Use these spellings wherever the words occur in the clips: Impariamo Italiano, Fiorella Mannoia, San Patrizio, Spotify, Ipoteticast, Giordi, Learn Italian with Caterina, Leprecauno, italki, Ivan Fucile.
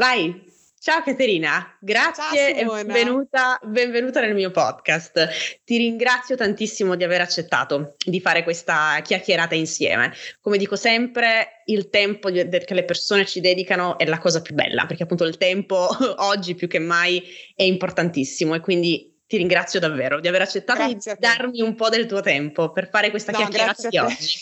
Vai! Ciao Caterina, grazie e benvenuta nel mio podcast. Ti ringrazio tantissimo di aver accettato di fare questa chiacchierata insieme. Come dico sempre, il tempo che le persone ci dedicano è la cosa più bella, perché appunto il tempo oggi più che mai è importantissimo e quindi ti ringrazio davvero di aver accettato di darmi un po' del tuo tempo per fare questa chiacchierata di oggi.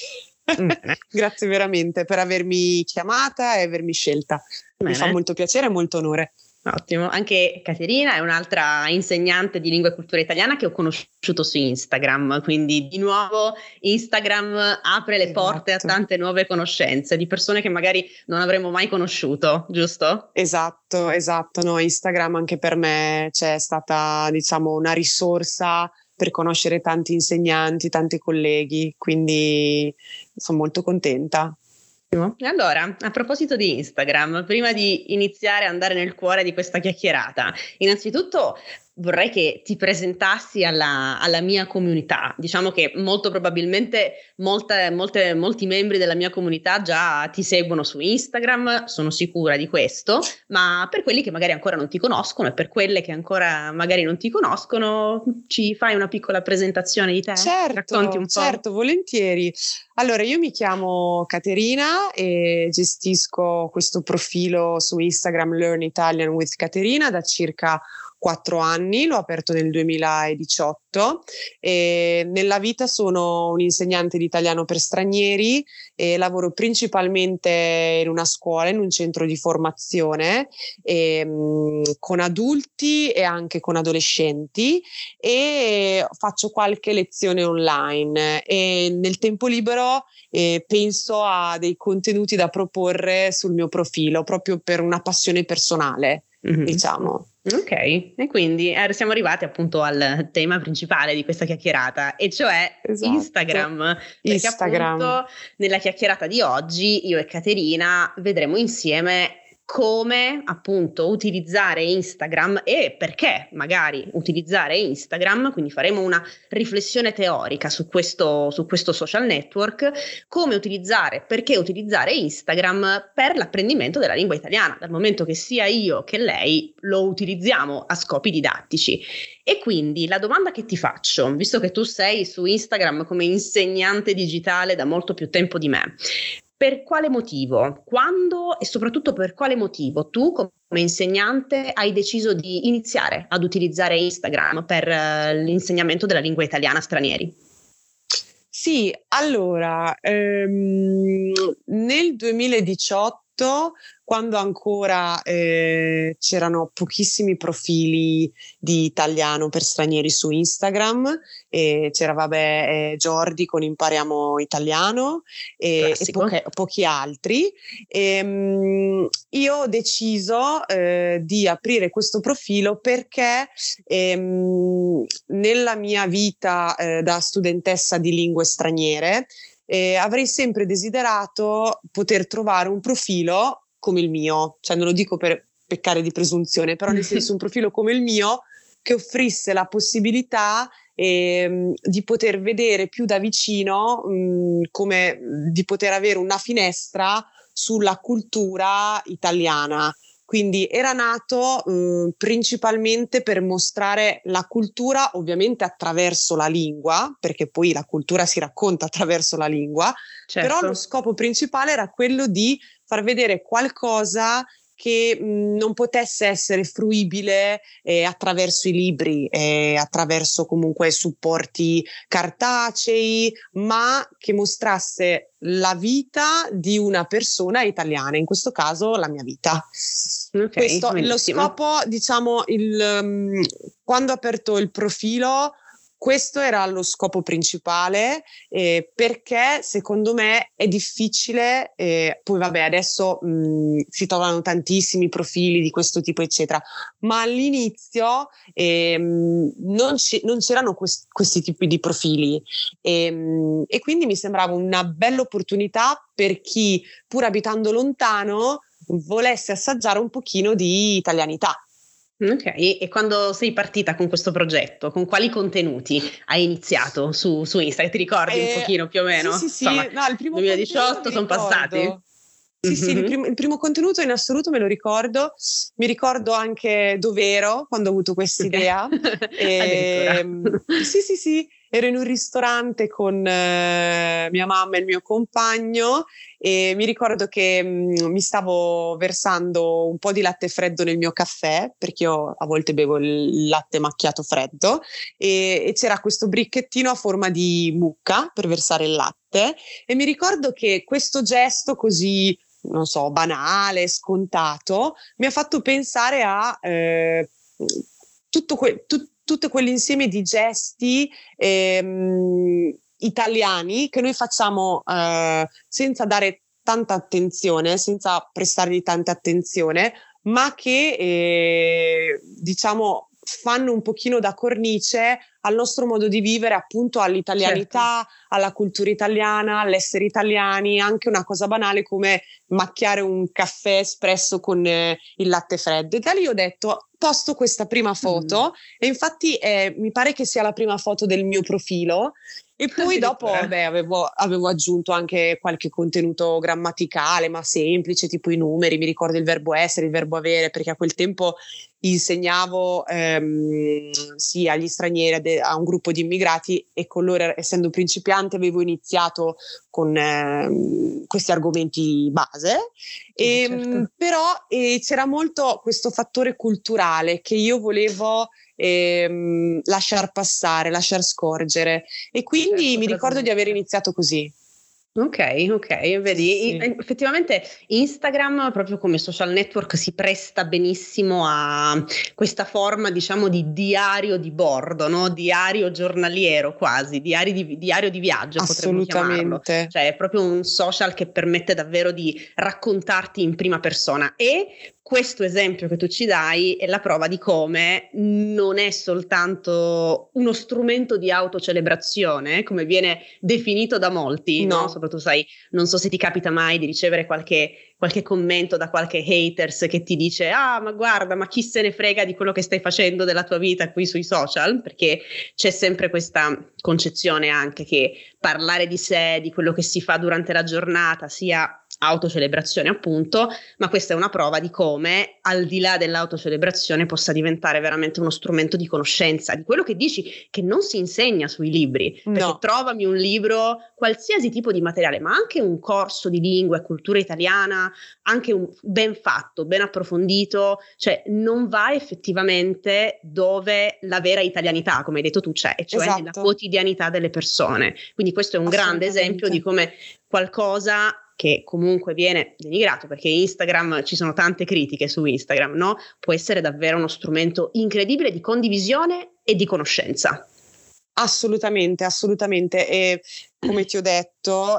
Grazie veramente per avermi chiamata e avermi scelta. Bene. Mi fa molto piacere e molto onore. Ottimo, anche Caterina è un'altra insegnante di lingua e cultura italiana che ho conosciuto su Instagram, quindi di nuovo Instagram apre le porte a tante nuove conoscenze di persone che magari non avremmo mai conosciuto, giusto? Esatto, no, Instagram anche per me c'è stata, diciamo, una risorsa per conoscere tanti insegnanti, tanti colleghi, quindi sono molto contenta. Allora, a proposito di Instagram, prima di iniziare a andare nel cuore di questa chiacchierata, innanzitutto vorrei che ti presentassi alla mia comunità. Diciamo che molto probabilmente molti membri della mia comunità già ti seguono su Instagram, sono sicura di questo, ma per quelli che magari ancora non ti conoscono e per quelle che ancora magari non ti conoscono, ci fai una piccola presentazione di te? Racconti un po'. Certo, volentieri. Allora, io mi chiamo Caterina e gestisco questo profilo su Instagram Learn Italian with Caterina da circa 4 anni, l'ho aperto nel 2018 e nella vita sono un'insegnante di italiano per stranieri e lavoro principalmente in una scuola, in un centro di formazione con adulti e anche con adolescenti e faccio qualche lezione online e nel tempo libero penso a dei contenuti da proporre sul mio profilo proprio per una passione personale, diciamo. Ok, e quindi siamo arrivati appunto al tema principale di questa chiacchierata, e cioè Instagram. Appunto nella chiacchierata di oggi io e Caterina vedremo insieme come appunto utilizzare Instagram e perché magari utilizzare Instagram, quindi faremo una riflessione teorica su questo social network, perché utilizzare Instagram per l'apprendimento della lingua italiana, dal momento che sia io che lei lo utilizziamo a scopi didattici. E quindi la domanda che ti faccio, visto che tu sei su Instagram come insegnante digitale da molto più tempo di me, per quale motivo, quando e soprattutto per quale motivo tu come insegnante hai deciso di iniziare ad utilizzare Instagram per l'insegnamento della lingua italiana a stranieri? Sì, allora, nel 2018, quando ancora c'erano pochissimi profili di italiano per stranieri su Instagram, c'era Giordi con Impariamo Italiano e pochi altri, io ho deciso di aprire questo profilo perché nella mia vita da studentessa di lingue straniere avrei sempre desiderato poter trovare un profilo come il mio, cioè non lo dico per peccare di presunzione, però nel senso un profilo come il mio che offrisse la possibilità di poter vedere più da vicino, come di poter avere una finestra sulla cultura italiana. Quindi era nato principalmente per mostrare la cultura, ovviamente attraverso la lingua, perché poi la cultura si racconta attraverso la lingua, però lo scopo principale era quello di far vedere qualcosa che non potesse essere fruibile attraverso i libri, attraverso comunque supporti cartacei, ma che mostrasse la vita di una persona italiana, in questo caso la mia vita. Questo è lo scopo, diciamo, quando ho aperto il profilo questo era lo scopo principale, perché secondo me è difficile, poi vabbè adesso si trovano tantissimi profili di questo tipo eccetera, ma all'inizio non c'erano questi tipi di profili e quindi mi sembrava una bella opportunità per chi pur abitando lontano volesse assaggiare un pochino di italianità. Ok, e quando sei partita con questo progetto, con quali contenuti hai iniziato su Instagram? Ti ricordi un pochino più o meno? Sì, insomma, no, il primo 2018 sono passati. Sì, sì, il primo contenuto in assoluto me lo ricordo, mi ricordo anche dov'ero quando ho avuto quest'idea. Sì, sì, sì, ero in un ristorante con mia mamma e il mio compagno e mi ricordo che mi stavo versando un po' di latte freddo nel mio caffè, perché io a volte bevo il latte macchiato freddo, e c'era questo bricchettino a forma di mucca per versare il latte, e mi ricordo che questo gesto così, non so, banale, scontato, mi ha fatto pensare a tutto quell'insieme di gesti italiani che noi facciamo senza dare tanta attenzione, senza prestargli tanta attenzione, ma che diciamo fanno un pochino da cornice al nostro modo di vivere, appunto all'italianità, certo, alla cultura italiana, all'essere italiani, anche una cosa banale come macchiare un caffè espresso con il latte freddo. E da lì ho detto, posto questa prima foto, e infatti mi pare che sia la prima foto del mio profilo, e poi dopo avevo aggiunto anche qualche contenuto grammaticale, ma semplice, tipo i numeri, mi ricordo il verbo essere, il verbo avere, perché a quel tempo insegnavo sì, agli stranieri, a un gruppo di immigrati, e con loro, essendo principiante, avevo iniziato con questi argomenti base, certo, però c'era molto questo fattore culturale che io volevo lasciar passare, lasciar scorgere, e quindi mi ricordo di aver iniziato così. Ok, vedi, sì. Effettivamente Instagram, proprio come social network, si presta benissimo a questa forma, diciamo, di diario di bordo, no? Diario giornaliero quasi, diario di viaggio potremmo chiamarlo. Cioè è proprio un social che permette davvero di raccontarti in prima persona, e questo esempio che tu ci dai è la prova di come non è soltanto uno strumento di autocelebrazione, come viene definito da molti, no? Soprattutto, sai, non so se ti capita mai di ricevere qualche commento da qualche haters che ti dice: ah, ma guarda, ma chi se ne frega di quello che stai facendo della tua vita qui sui social, perché c'è sempre questa concezione anche che parlare di sé, di quello che si fa durante la giornata, sia autocelebrazione, appunto, ma questa è una prova di come, al di là dell'autocelebrazione, possa diventare veramente uno strumento di conoscenza, di quello che dici che non si insegna sui libri, perché trovami un libro, qualsiasi tipo di materiale, ma anche un corso di lingua e cultura italiana, anche un ben fatto, ben approfondito, cioè non va effettivamente dove la vera italianità, come hai detto tu, c'è, e cioè nella quotidianità delle persone. Quindi questo è un grande esempio di come qualcosa che comunque viene denigrato, perché Instagram, ci sono tante critiche su Instagram, no? Può essere davvero uno strumento incredibile di condivisione e di conoscenza. Assolutamente, assolutamente. E come ti ho detto,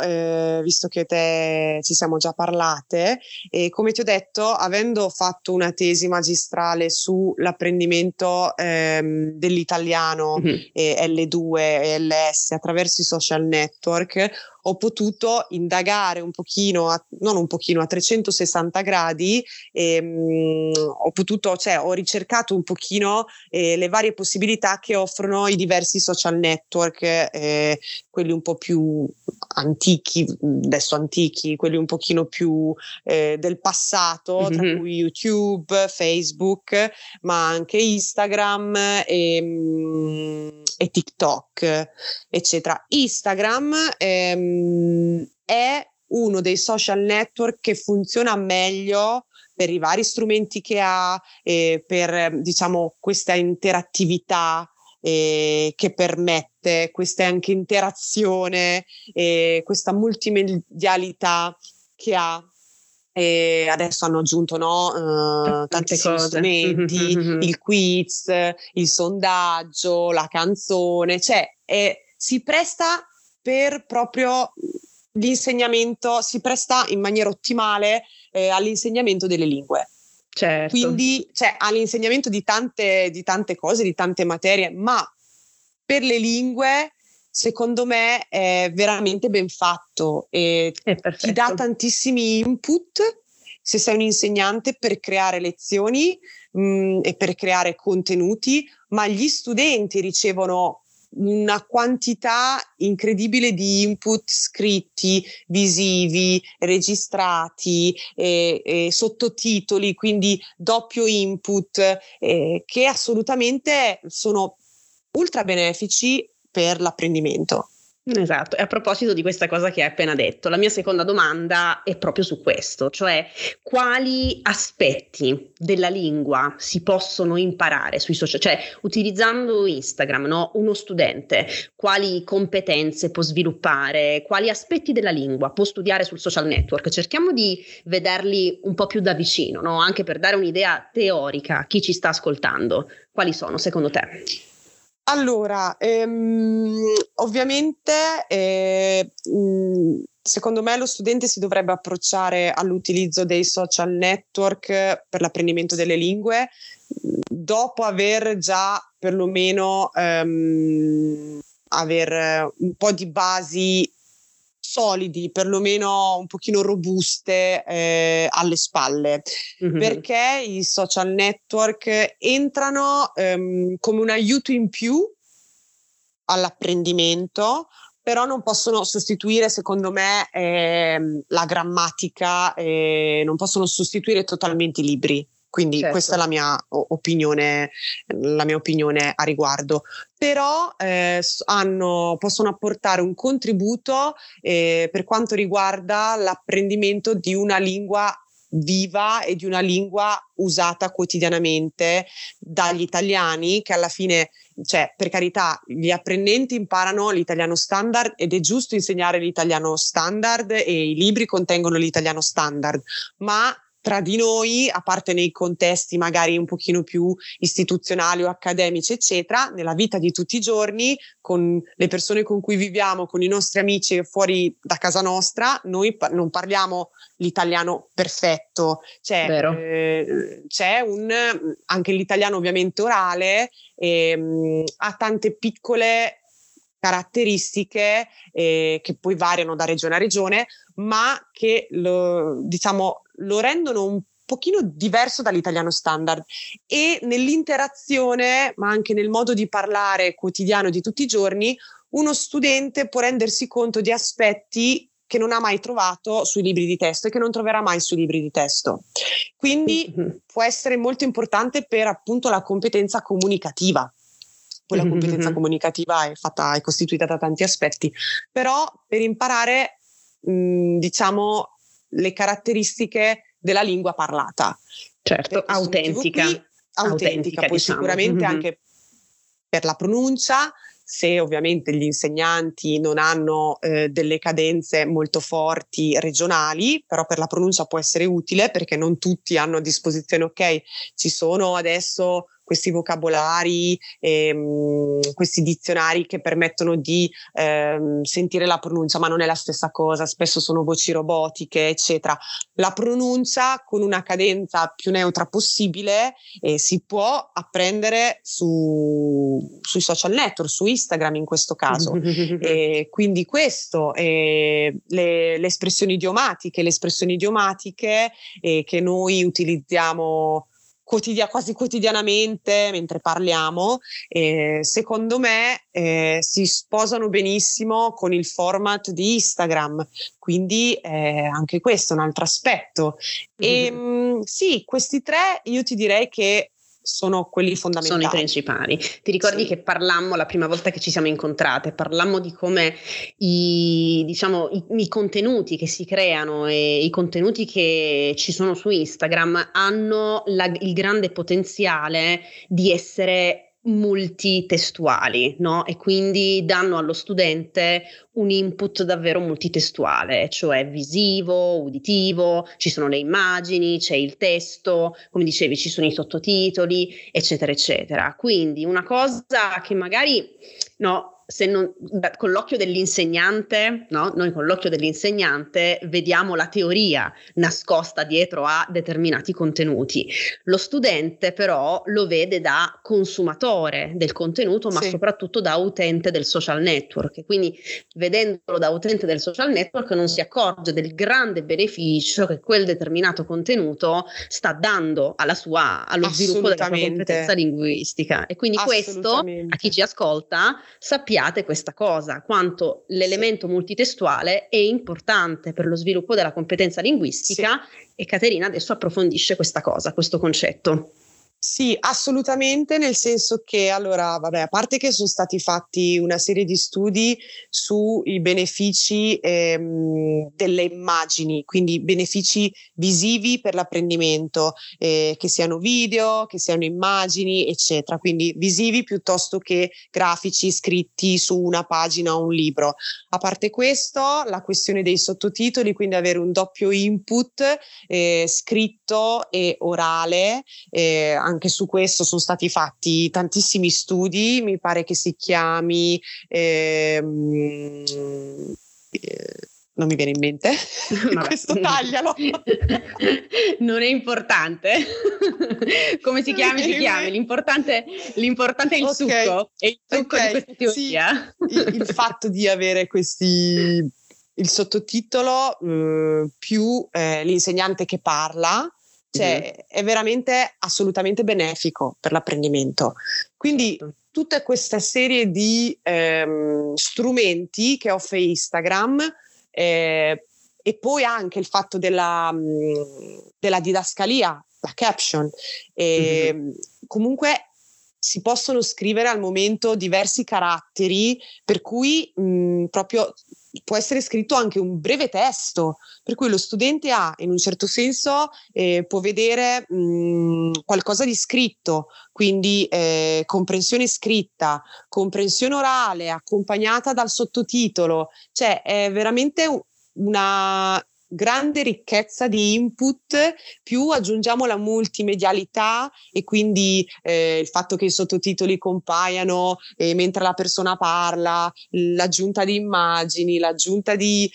visto che te ci siamo già parlate, come ti ho detto, avendo fatto una tesi magistrale sull'apprendimento dell'italiano L2 e LS attraverso i social network, ho potuto indagare un pochino, a 360 gradi, ho ricercato un pochino le varie possibilità che offrono i diversi social network, quelli un po' più antichi, quelli un pochino più del passato, tra cui YouTube, Facebook, ma anche Instagram e TikTok, eccetera. Instagram è uno dei social network che funziona meglio per i vari strumenti che ha, per, diciamo, questa interattività che permette, questa anche interazione, questa multimedialità che ha. E adesso hanno aggiunto tantissimi strumenti, il quiz, il sondaggio, la canzone, cioè si presta per proprio l'insegnamento, si presta in maniera ottimale all'insegnamento delle lingue. Certo. Quindi, cioè, all'insegnamento di tante cose, di tante materie, ma per le lingue, secondo me, è veramente ben fatto e ti dà tantissimi input se sei un insegnante per creare lezioni e per creare contenuti, ma gli studenti ricevono una quantità incredibile di input scritti, visivi, registrati, sottotitoli, quindi doppio input, che assolutamente sono ultra benefici per l'apprendimento. Esatto, e a proposito di questa cosa che hai appena detto, la mia seconda domanda è proprio su questo, cioè quali aspetti della lingua si possono imparare sui social, cioè utilizzando Instagram, no? Uno studente, quali competenze può sviluppare, quali aspetti della lingua può studiare sul social network? Cerchiamo di vederli un po' più da vicino, no? Anche per dare un'idea teorica a chi ci sta ascoltando, quali sono secondo te? Allora, ovviamente secondo me lo studente si dovrebbe approcciare all'utilizzo dei social network per l'apprendimento delle lingue dopo aver già perlomeno aver un po' di basi solidi, perlomeno un pochino robuste alle spalle, perché i social network entrano come un aiuto in più all'apprendimento, però non possono sostituire, secondo me, la grammatica, non possono sostituire totalmente i libri. Quindi certo, questa è la mia opinione a riguardo, però possono apportare un contributo per quanto riguarda l'apprendimento di una lingua viva e di una lingua usata quotidianamente dagli italiani, che alla fine, cioè, per carità, gli apprendenti imparano l'italiano standard ed è giusto insegnare l'italiano standard e i libri contengono l'italiano standard, ma tra di noi, a parte nei contesti magari un pochino più istituzionali o accademici, eccetera, nella vita di tutti i giorni, con le persone con cui viviamo, con i nostri amici fuori da casa nostra, noi non parliamo l'italiano perfetto, c'è anche l'italiano ovviamente orale, ha tante piccole caratteristiche che poi variano da regione a regione, ma che lo rendono un pochino diverso dall'italiano standard, e nell'interazione ma anche nel modo di parlare quotidiano di tutti i giorni uno studente può rendersi conto di aspetti che non ha mai trovato sui libri di testo e che non troverà mai sui libri di testo, quindi può essere molto importante per, appunto, la competenza comunicativa. Poi la competenza comunicativa è costituita da tanti aspetti, però per imparare diciamo le caratteristiche della lingua parlata, certo, autentica, poi diciamo, sicuramente anche per la pronuncia, se ovviamente gli insegnanti non hanno delle cadenze molto forti regionali, però per la pronuncia può essere utile, perché non tutti hanno a disposizione, ok, ci sono adesso questi vocabolari, questi dizionari che permettono di sentire la pronuncia, ma non è la stessa cosa, spesso sono voci robotiche, eccetera. La pronuncia, con una cadenza più neutra possibile, si può apprendere sui social network, su Instagram in questo caso. Quindi questo, le espressioni idiomatiche, che noi utilizziamo quasi quotidianamente mentre parliamo, secondo me si sposano benissimo con il format di Instagram, quindi anche questo è un altro aspetto. E sì, questi tre io ti direi che sono quelli fondamentali. Sono i principali. Ti ricordi che parlammo la prima volta che ci siamo incontrate, parlammo di come i contenuti che si creano e i contenuti che ci sono su Instagram hanno il grande potenziale di essere multitestuali, no? E quindi danno allo studente un input davvero multitestuale, cioè visivo, uditivo, ci sono le immagini, c'è il testo, come dicevi, ci sono i sottotitoli, eccetera eccetera. Quindi una cosa che magari, no, se non, con l'occhio dell'insegnante, no? Noi con l'occhio dell'insegnante vediamo la teoria nascosta dietro a determinati contenuti. Lo studente però lo vede da consumatore del contenuto, ma soprattutto da utente del social network. Quindi, vedendolo da utente del social network, non si accorge del grande beneficio che quel determinato contenuto sta dando alla sua, allo sviluppo della sua competenza linguistica. E quindi questo, a chi ci ascolta, sappiate questa cosa, quanto l'elemento multitestuale è importante per lo sviluppo della competenza linguistica, e Caterina adesso approfondisce questa cosa, questo concetto. Sì, assolutamente, nel senso che, allora, vabbè, a parte che sono stati fatti una serie di studi sui benefici delle immagini, quindi benefici visivi per l'apprendimento, che siano video, che siano immagini, eccetera, quindi visivi piuttosto che grafici scritti su una pagina o un libro. A parte questo, la questione dei sottotitoli, quindi avere un doppio input scritto e orale, anche su questo sono stati fatti tantissimi studi, mi pare che si chiami non mi viene in mente, questo taglialo, non è importante come si chiami, si chiami, l'importante è il succo, è il succo di questa teoria. Il fatto di avere questi, il sottotitolo più l'insegnante che parla, cioè è veramente assolutamente benefico per l'apprendimento. Quindi tutta questa serie di strumenti che offre Instagram, e poi anche il fatto della didascalia, la caption, comunque si possono scrivere al momento diversi caratteri, per cui proprio può essere scritto anche un breve testo, per cui lo studente ha, in un certo senso, può vedere qualcosa di scritto, quindi comprensione scritta, comprensione orale accompagnata dal sottotitolo, cioè è veramente una grande ricchezza di input, più aggiungiamo la multimedialità e quindi il fatto che i sottotitoli compaiano mentre la persona parla, l'aggiunta di immagini, l'aggiunta di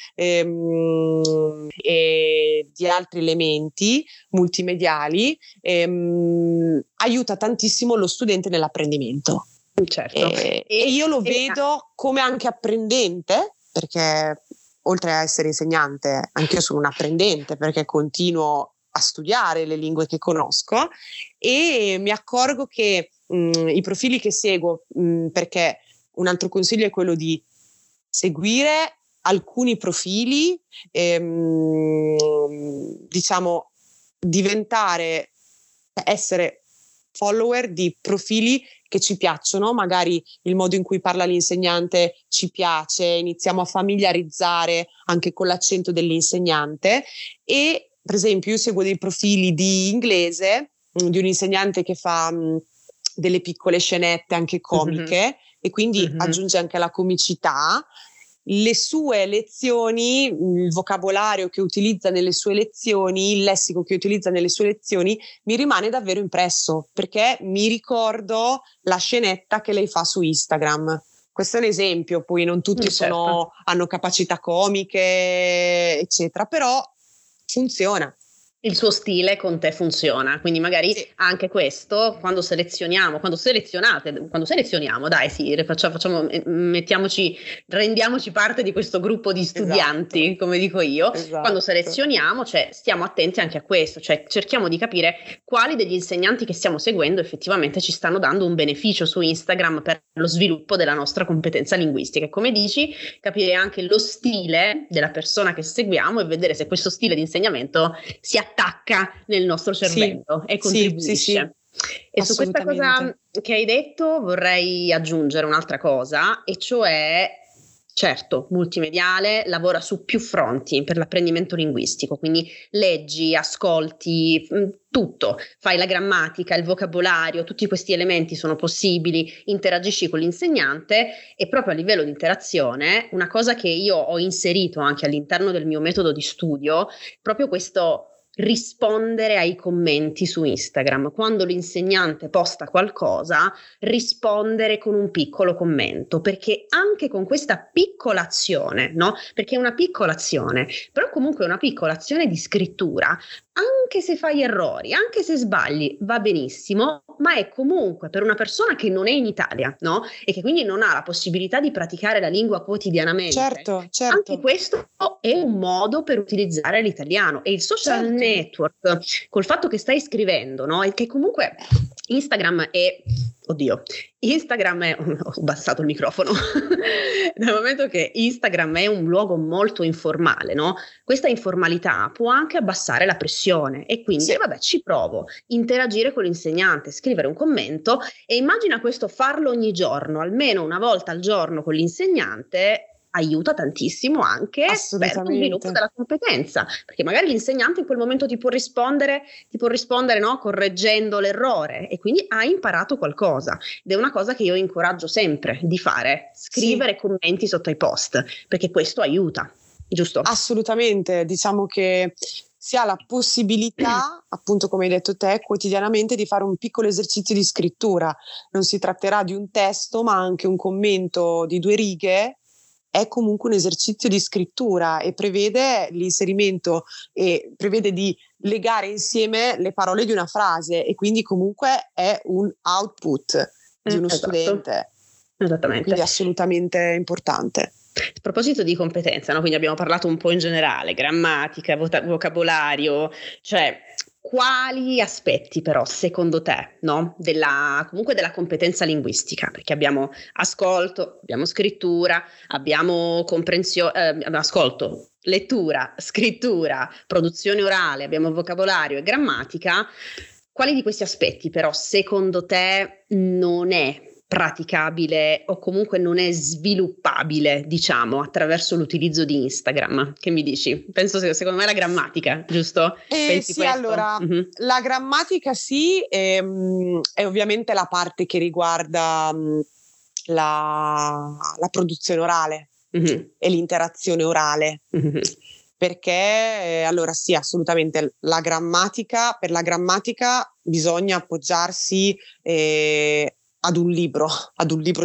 altri elementi multimediali, aiuta tantissimo lo studente nell'apprendimento. Certo. E io lo vedo come anche apprendente, perché oltre a essere insegnante, anche io sono un apprendente, perché continuo a studiare le lingue che conosco, e mi accorgo che i profili che seguo, perché un altro consiglio è quello di seguire alcuni profili, diciamo essere follower di profili che ci piacciono, magari il modo in cui parla l'insegnante ci piace, iniziamo a familiarizzare anche con l'accento dell'insegnante. E per esempio io seguo dei profili di inglese di un insegnante che fa delle piccole scenette anche comiche, e quindi aggiunge anche la comicità. Le sue lezioni, il vocabolario che utilizza nelle sue lezioni, il lessico che utilizza nelle sue lezioni, mi rimane davvero impresso, perché mi ricordo la scenetta che lei fa su Instagram. Questo è un esempio, poi non tutti hanno capacità comiche, eccetera, però funziona. Il suo stile con te funziona, quindi magari anche questo, quando selezioniamo, dai, rendiamoci parte di questo gruppo di studianti, come dico io, quando selezioniamo, cioè, stiamo attenti anche a questo, cioè cerchiamo di capire quali degli insegnanti che stiamo seguendo effettivamente ci stanno dando un beneficio su Instagram per lo sviluppo della nostra competenza linguistica, e come dici, capire anche lo stile della persona che seguiamo e vedere se questo stile di insegnamento si attacca nel nostro cervello e contribuisce. E su questa cosa che hai detto vorrei aggiungere un'altra cosa, e cioè, certo, multimediale, lavora su più fronti per l'apprendimento linguistico, quindi leggi, ascolti, tutto, fai la grammatica, il vocabolario, tutti questi elementi sono possibili, interagisci con l'insegnante. E proprio a livello di interazione, una cosa che io ho inserito anche all'interno del mio metodo di studio, proprio questo rispondere ai commenti su Instagram. Quando l'insegnante posta qualcosa, rispondere con un piccolo commento, perché anche con questa piccola azione, no? Perché è una piccola azione, però comunque è una piccola azione di scrittura, anche se fai errori, anche se sbagli, va benissimo, ma è comunque per una persona che non è in Italia, no? E che quindi non ha la possibilità di praticare la lingua quotidianamente. Certo, certo. Anche questo è un modo per utilizzare l'italiano, e il social network, col fatto che stai scrivendo, no? E che comunque Instagram è... Oddio, Instagram è... Ho abbassato il microfono. Dal momento che Instagram è un luogo molto informale, no? Questa informalità può anche abbassare la pressione, e quindi vabbè, ci provo, interagire con l'insegnante, scrivere un commento, e immagina questo farlo ogni giorno, almeno una volta al giorno con l'insegnante. Aiuta tantissimo anche per lo sviluppo della competenza, perché magari l'insegnante in quel momento ti può rispondere no? Correggendo l'errore, e quindi hai imparato qualcosa, ed è una cosa che io incoraggio sempre di fare, scrivere commenti sotto ai post, perché questo aiuta, giusto? Assolutamente, diciamo che si ha la possibilità, appunto come hai detto te, quotidianamente di fare un piccolo esercizio di scrittura. Non si tratterà di un testo, ma anche un commento di 2 righe è comunque un esercizio di scrittura, e prevede l'inserimento, e prevede di legare insieme le parole di una frase, e quindi comunque è un output di uno studente. Esattamente. Quindi assolutamente importante. A proposito di competenza, no? Quindi abbiamo parlato un po' in generale, grammatica, vocabolario, cioè quali aspetti però secondo te, no? comunque della competenza linguistica, perché abbiamo ascolto, abbiamo scrittura, abbiamo comprensione, ascolto, lettura, scrittura, produzione orale, abbiamo vocabolario e grammatica. Quali di questi aspetti però secondo te non è praticabile, o comunque non è sviluppabile, diciamo, attraverso l'utilizzo di Instagram? Che mi dici? Penso, secondo me, la grammatica, giusto? Pensi sì, questo? Allora, la grammatica sì, è ovviamente la parte che riguarda la produzione orale e l'interazione orale. Perché allora sì, assolutamente per la grammatica bisogna appoggiarsi ad un libro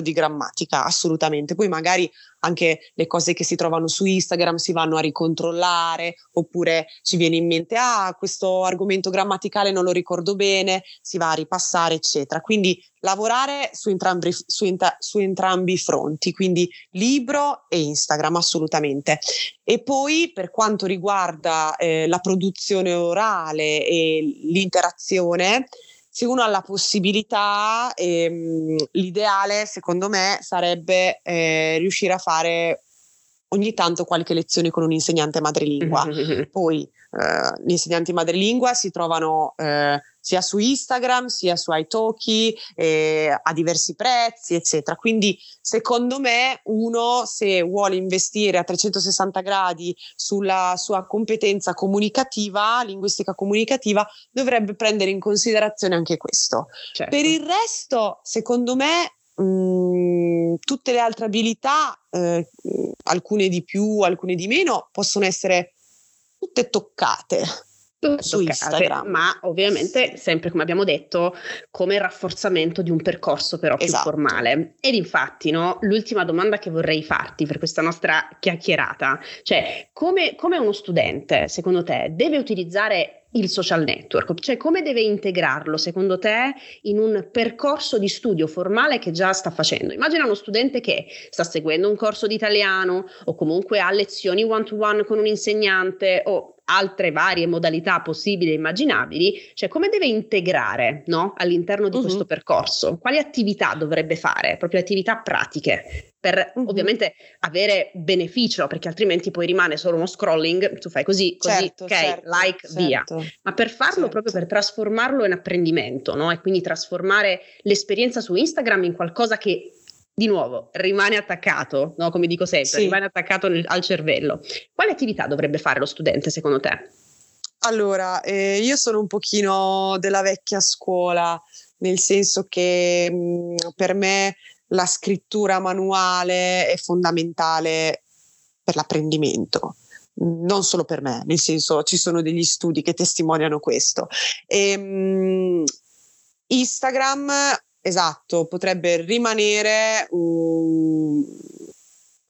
di grammatica, assolutamente. Poi magari anche le cose che si trovano su Instagram si vanno a ricontrollare, oppure ci viene in mente questo argomento grammaticale non lo ricordo bene, si va a ripassare, eccetera. Quindi lavorare su entrambi i fronti, quindi libro e Instagram, assolutamente. E poi per quanto riguarda la produzione orale e l'interazione, se uno ha la possibilità, l'ideale secondo me sarebbe riuscire a fare ogni tanto qualche lezione con un insegnante madrelingua. Poi gli insegnanti madrelingua si trovano sia su Instagram sia su italki, a diversi prezzi, eccetera. Quindi secondo me uno, se vuole investire a 360 gradi sulla sua competenza comunicativa, linguistica comunicativa, dovrebbe prendere in considerazione anche questo. Certo. Per il resto, secondo me, tutte le altre abilità, alcune di più, alcune di meno, possono essere tutte toccate su Instagram, ma ovviamente sempre, come abbiamo detto, come rafforzamento di un percorso però più formale. Ed infatti, no, l'ultima domanda che vorrei farti per questa nostra chiacchierata, cioè come uno studente secondo te deve utilizzare il social network, cioè come deve integrarlo secondo te in un percorso di studio formale che già sta facendo? Immagina uno studente che sta seguendo un corso di italiano, o comunque ha lezioni one to one con un insegnante, o altre varie modalità possibili e immaginabili, cioè come deve integrare, no, all'interno di questo percorso? Quali attività dovrebbe fare, proprio attività pratiche, per ovviamente avere beneficio, perché altrimenti poi rimane solo uno scrolling, tu fai così, certo, ok, certo, like, certo, via. Ma per farlo, proprio per trasformarlo in apprendimento, no? E quindi trasformare l'esperienza su Instagram in qualcosa che, di nuovo, rimane attaccato, no? Come dico sempre, rimane attaccato al cervello. Quale attività dovrebbe fare lo studente secondo te? Allora, io sono un pochino della vecchia scuola, nel senso che per me la scrittura manuale è fondamentale per l'apprendimento. non solo per me, nel senso ci sono degli studi che testimoniano questo. Instagram, esatto, potrebbe rimanere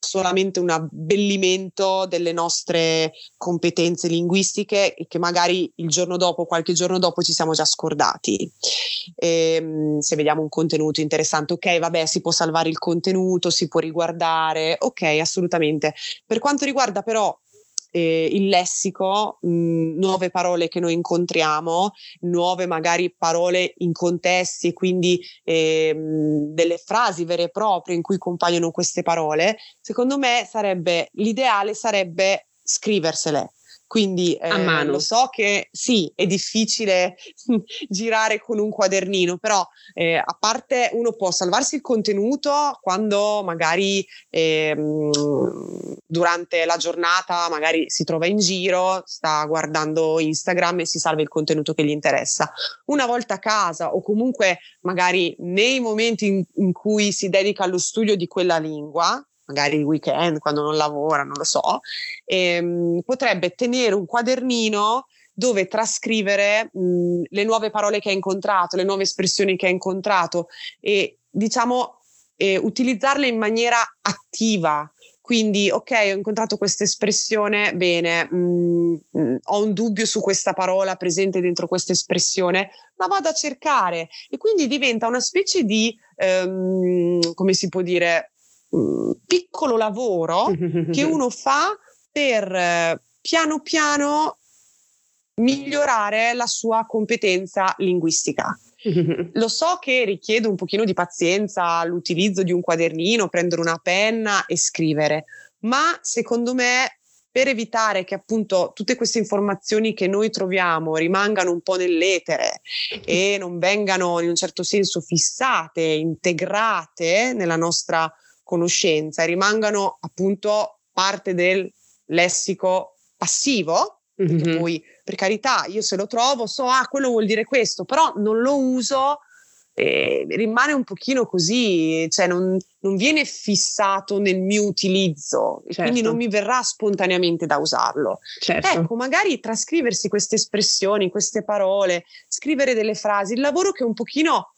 solamente un abbellimento delle nostre competenze linguistiche che magari il giorno dopo, qualche giorno dopo, ci siamo già scordati. Se vediamo un contenuto interessante, ok, vabbè, si può salvare il contenuto, si può riguardare, ok, assolutamente. Per quanto riguarda però il lessico, nuove parole che noi incontriamo, nuove magari parole in contesti e quindi delle frasi vere e proprie in cui compaiono queste parole, secondo me sarebbe l'ideale, sarebbe scriversele. Quindi a mano. Lo so che sì, è difficile girare con un quadernino, però a parte uno può salvarsi il contenuto quando magari durante la giornata magari si trova in giro, sta guardando Instagram e si salva il contenuto che gli interessa. Una volta a casa o comunque magari nei momenti in cui si dedica allo studio di quella lingua, magari il weekend, quando non lavora, non lo so, potrebbe tenere un quadernino dove trascrivere le nuove parole che ha incontrato, le nuove espressioni che ha incontrato e diciamo utilizzarle in maniera attiva. Quindi, ok, ho incontrato questa espressione, bene, ho un dubbio su questa parola presente dentro questa espressione, ma vado a cercare. E quindi diventa una specie di, come si può dire, piccolo lavoro che uno fa per piano piano migliorare la sua competenza linguistica. Lo so che richiede un pochino di pazienza l'utilizzo di un quadernino, prendere una penna e scrivere, ma secondo me per evitare che appunto tutte queste informazioni che noi troviamo rimangano un po' nell'etere e non vengano in un certo senso fissate, integrate nella nostra conoscenza, rimangano appunto parte del lessico passivo, perché poi per carità io se lo trovo so quello vuol dire questo, però non lo uso, rimane un pochino così, cioè non viene fissato nel mio utilizzo, certo. Quindi non mi verrà spontaneamente da usarlo, certo. Ecco, magari trascriversi queste espressioni, queste parole, scrivere delle frasi, il lavoro che un pochino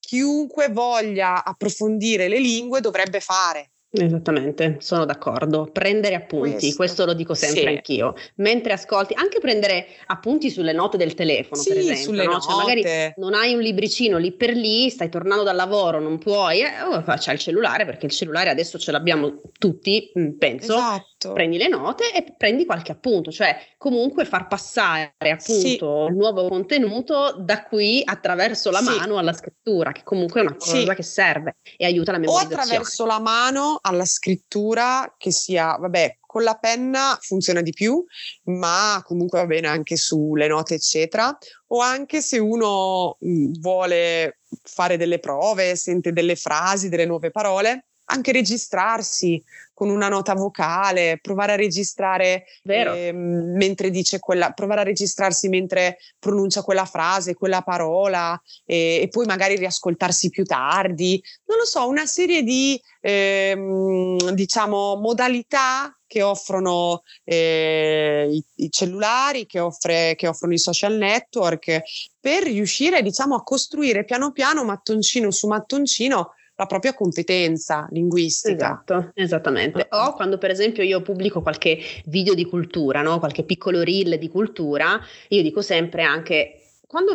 chiunque voglia approfondire le lingue dovrebbe fare. Esattamente, sono d'accordo. Prendere appunti, questo lo dico sempre anch'io. Mentre ascolti, anche prendere appunti sulle note del telefono, per esempio. Sulle note. Cioè, magari non hai un libricino lì per lì, stai tornando dal lavoro, non puoi, c'hai il cellulare, perché il cellulare adesso ce l'abbiamo tutti, penso. Esatto. Prendi le note e prendi qualche appunto, cioè comunque far passare appunto il nuovo contenuto da qui attraverso la mano alla scrittura, che comunque è una cosa che serve e aiuta la memorizzazione. O attraverso la mano alla scrittura, che sia, vabbè, con la penna funziona di più, ma comunque va bene anche sulle note eccetera, o anche se uno vuole fare delle prove, sente delle frasi, delle nuove parole, anche registrarsi con una nota vocale, provare a registrare mentre dice quella, provare a registrarsi mentre pronuncia quella frase, quella parola, e poi magari riascoltarsi più tardi, non lo so, una serie di diciamo modalità che offrono i cellulari, che offrono i social network, per riuscire diciamo a costruire piano piano, mattoncino su mattoncino, la propria competenza linguistica. Esatto, esattamente. O quando per esempio io pubblico qualche video di cultura, no? Qualche piccolo reel di cultura, io dico sempre anche, quando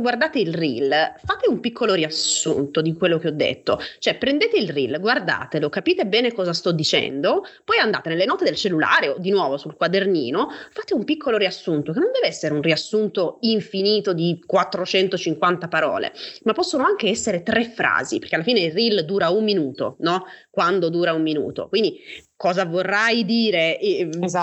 guardate il reel, fate un piccolo riassunto di quello che ho detto. Cioè prendete il reel, guardatelo, capite bene cosa sto dicendo, poi andate nelle note del cellulare o di nuovo sul quadernino, fate un piccolo riassunto, che non deve essere un riassunto infinito di 450 parole, ma possono anche essere 3 frasi, perché alla fine il reel dura 1 minuto, no? Quando dura 1 minuto. Quindi cosa vorrai dire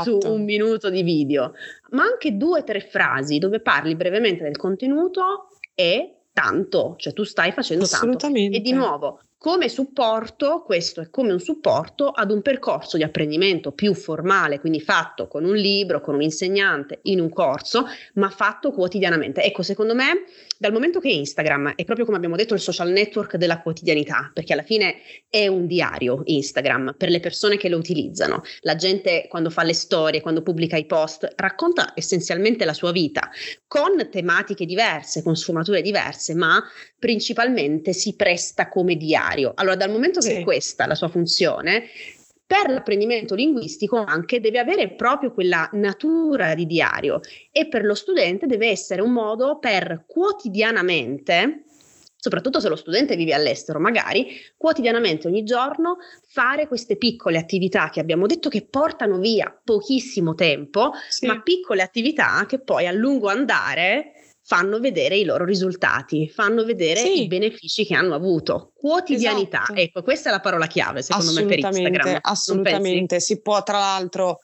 su 1 minuto di video, ma anche 2 o 3 frasi dove parli brevemente del contenuto e tanto, cioè tu stai facendo tanto. E di nuovo come supporto, questo è come un supporto ad un percorso di apprendimento più formale, quindi fatto con un libro, con un insegnante, in un corso, ma fatto quotidianamente. Ecco, secondo me, dal momento che Instagram è proprio, come abbiamo detto, il social network della quotidianità, perché alla fine è un diario Instagram per le persone che lo utilizzano. La gente, quando fa le storie, quando pubblica i post, racconta essenzialmente la sua vita, con tematiche diverse, con sfumature diverse, ma principalmente si presta come diario. Allora, dal momento che è questa la sua funzione, per l'apprendimento linguistico anche deve avere proprio quella natura di diario, e per lo studente deve essere un modo per quotidianamente, soprattutto se lo studente vive all'estero, magari quotidianamente ogni giorno fare queste piccole attività che abbiamo detto che portano via pochissimo tempo, ma piccole attività che poi a lungo andare fanno vedere i loro risultati, fanno vedere i benefici che hanno avuto. Quotidianità, ecco, questa è la parola chiave secondo me per Instagram. Assolutamente, si può tra l'altro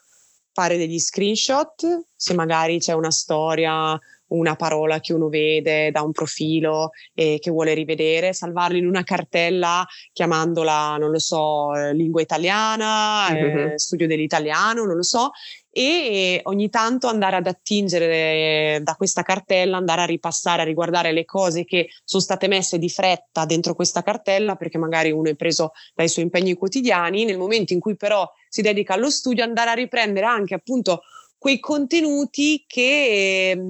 fare degli screenshot, se magari c'è una storia, una parola che uno vede da un profilo e che vuole rivedere, salvarlo in una cartella chiamandola, non lo so, lingua italiana, studio dell'italiano, non lo so, e ogni tanto andare ad attingere da questa cartella, andare a ripassare, a riguardare le cose che sono state messe di fretta dentro questa cartella, perché magari uno è preso dai suoi impegni quotidiani. Nel momento in cui però si dedica allo studio, andare a riprendere anche appunto quei contenuti che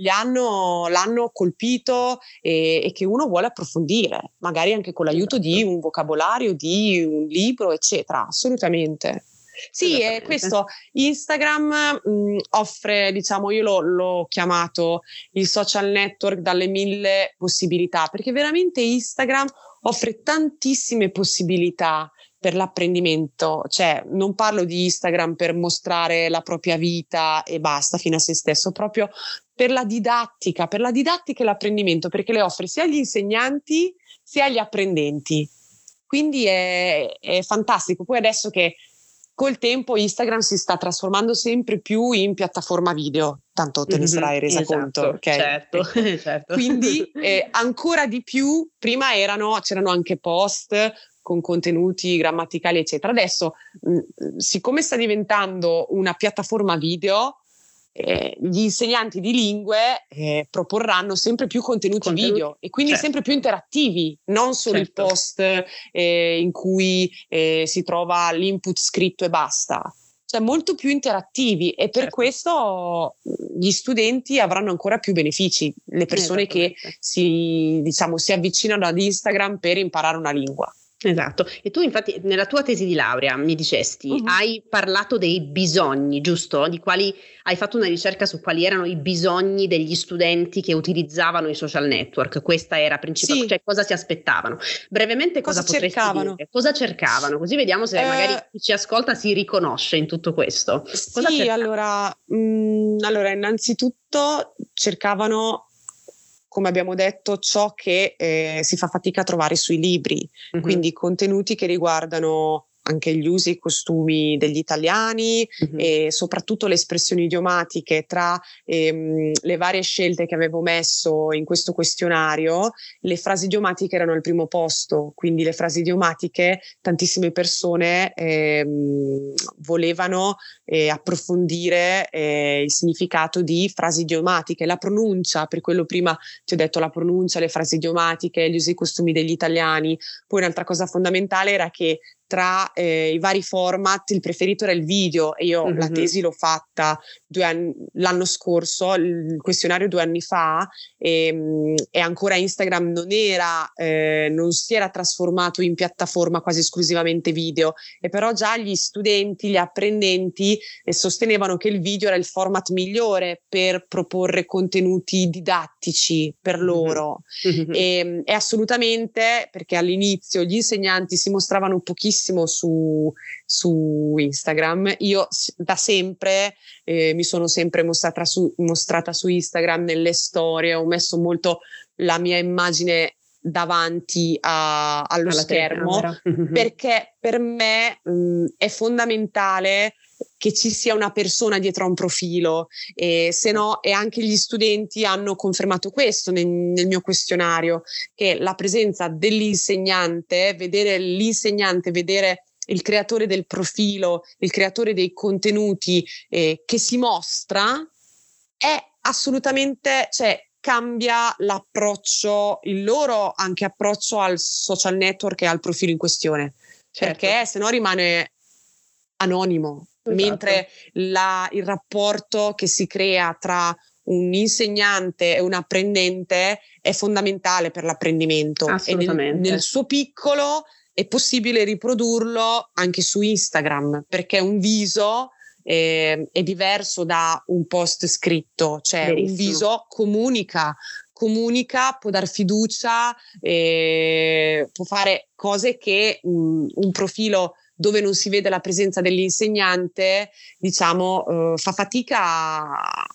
l'hanno colpito e che uno vuole approfondire, magari anche con l'aiuto di un vocabolario, di un libro, eccetera. Assolutamente. Sì, e questo Instagram offre, diciamo, io l'ho chiamato il social network dalle mille possibilità, perché veramente Instagram offre tantissime possibilità per l'apprendimento. Cioè, non parlo di Instagram per mostrare la propria vita e basta fino a se stesso, proprio per la didattica e l'apprendimento, perché le offre sia agli insegnanti sia agli apprendenti, quindi è fantastico. Poi adesso che col tempo Instagram si sta trasformando sempre più in piattaforma video, tanto te ne sarai resa conto, okay? Certo. Quindi ancora di più, prima c'erano anche post con contenuti grammaticali eccetera, adesso siccome sta diventando una piattaforma video, gli insegnanti di lingue proporranno sempre più contenuti video e quindi sempre più interattivi, non solo il post in cui si trova l'input scritto e basta, cioè molto più interattivi, e per questo gli studenti avranno ancora più benefici, le persone che si avvicinano ad Instagram per imparare una lingua. Esatto, e tu infatti nella tua tesi di laurea mi dicesti, hai parlato dei bisogni, giusto? Hai fatto una ricerca su quali erano i bisogni degli studenti che utilizzavano i social network. Questa era principale, cioè cosa si aspettavano. Brevemente cosa cercavano? Dire? Cosa cercavano? Così vediamo se magari chi ci ascolta si riconosce in tutto questo. Sì, allora innanzitutto cercavano, come abbiamo detto, ciò che si fa fatica a trovare sui libri, quindi contenuti che riguardano anche gli usi e costumi degli italiani e soprattutto le espressioni idiomatiche. Tra le varie scelte che avevo messo in questo questionario, le frasi idiomatiche erano al primo posto, quindi le frasi idiomatiche tantissime persone volevano approfondire il significato di frasi idiomatiche, la pronuncia, per quello prima ti ho detto, la pronuncia, le frasi idiomatiche, gli usi e costumi degli italiani. Poi un'altra cosa fondamentale era che tra i vari format il preferito era il video, e io la tesi l'ho fatta l'anno scorso, il questionario 2 anni fa, e ancora Instagram non si era trasformato in piattaforma quasi esclusivamente video, e però già gli studenti, gli apprendenti sostenevano che il video era il format migliore per proporre contenuti didattici per loro, e assolutamente, perché all'inizio gli insegnanti si mostravano un pochissimo su Instagram. Io da sempre mi sono sempre mostrata su Instagram nelle storie, ho messo molto la mia immagine davanti allo schermo, perché per me è fondamentale che ci sia una persona dietro a un profilo, e se no, e anche gli studenti hanno confermato questo nel mio questionario, che la presenza dell'insegnante, vedere l'insegnante, vedere il creatore del profilo, il creatore dei contenuti che si mostra, è assolutamente, cioè, cambia l'approccio, il loro anche approccio al social network e al profilo in questione, certo. Perché se no rimane anonimo, esatto. Mentre il rapporto che si crea tra un insegnante e un apprendente è fondamentale per l'apprendimento, assolutamente. E nel suo piccolo è possibile riprodurlo anche su Instagram, perché un viso è diverso da un post scritto, cioè verissimo. Un viso comunica, può dar fiducia, può fare cose che un profilo dove non si vede la presenza dell'insegnante, diciamo, fa fatica a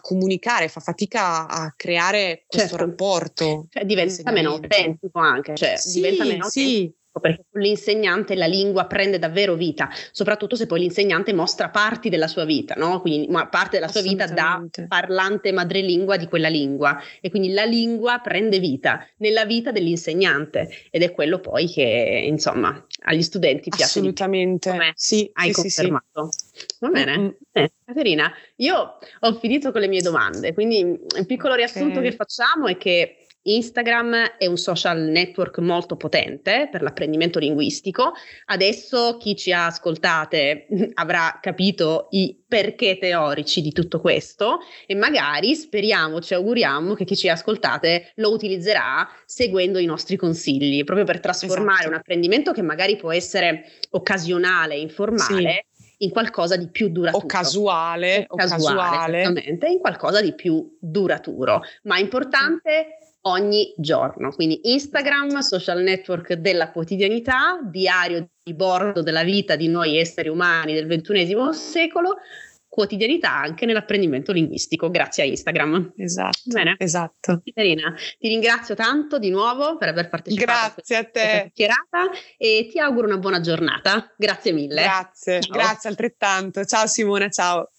comunicare, fa fatica a creare questo certo. rapporto. Cioè diventa meno autentico anche, cioè sì, diventa meno autentico. Sì. Perché con l'insegnante la lingua prende davvero vita, soprattutto se poi l'insegnante mostra parti della sua vita, no? Quindi parte della sua vita da parlante madrelingua di quella lingua, e quindi la lingua prende vita nella vita dell'insegnante, ed è quello poi che insomma agli studenti piace. Assolutamente, come sì, hai confermato. Sì, sì. Va bene, Caterina, io ho finito con le mie domande, quindi un piccolo riassunto che facciamo è che Instagram è un social network molto potente per l'apprendimento linguistico. Adesso chi ci ha ascoltate avrà capito i perché teorici di tutto questo, e magari speriamo, ci auguriamo che chi ci ascoltate lo utilizzerà seguendo i nostri consigli, proprio per trasformare esatto. un apprendimento che magari può essere occasionale, informale, sì. in qualcosa di più duraturo. O casuale. Esattamente, in qualcosa di più duraturo, ma importante ogni giorno. Quindi Instagram, social network della quotidianità, diario di bordo della vita di noi esseri umani del XXI secolo, quotidianità anche nell'apprendimento linguistico grazie a Instagram. Esatto. Bene. Esatto. Caterina, ti ringrazio tanto di nuovo per aver partecipato. Grazie a te. Chiacchierata, e ti auguro una buona giornata. Grazie mille. Grazie. Ciao. Grazie altrettanto. Ciao Simona, ciao.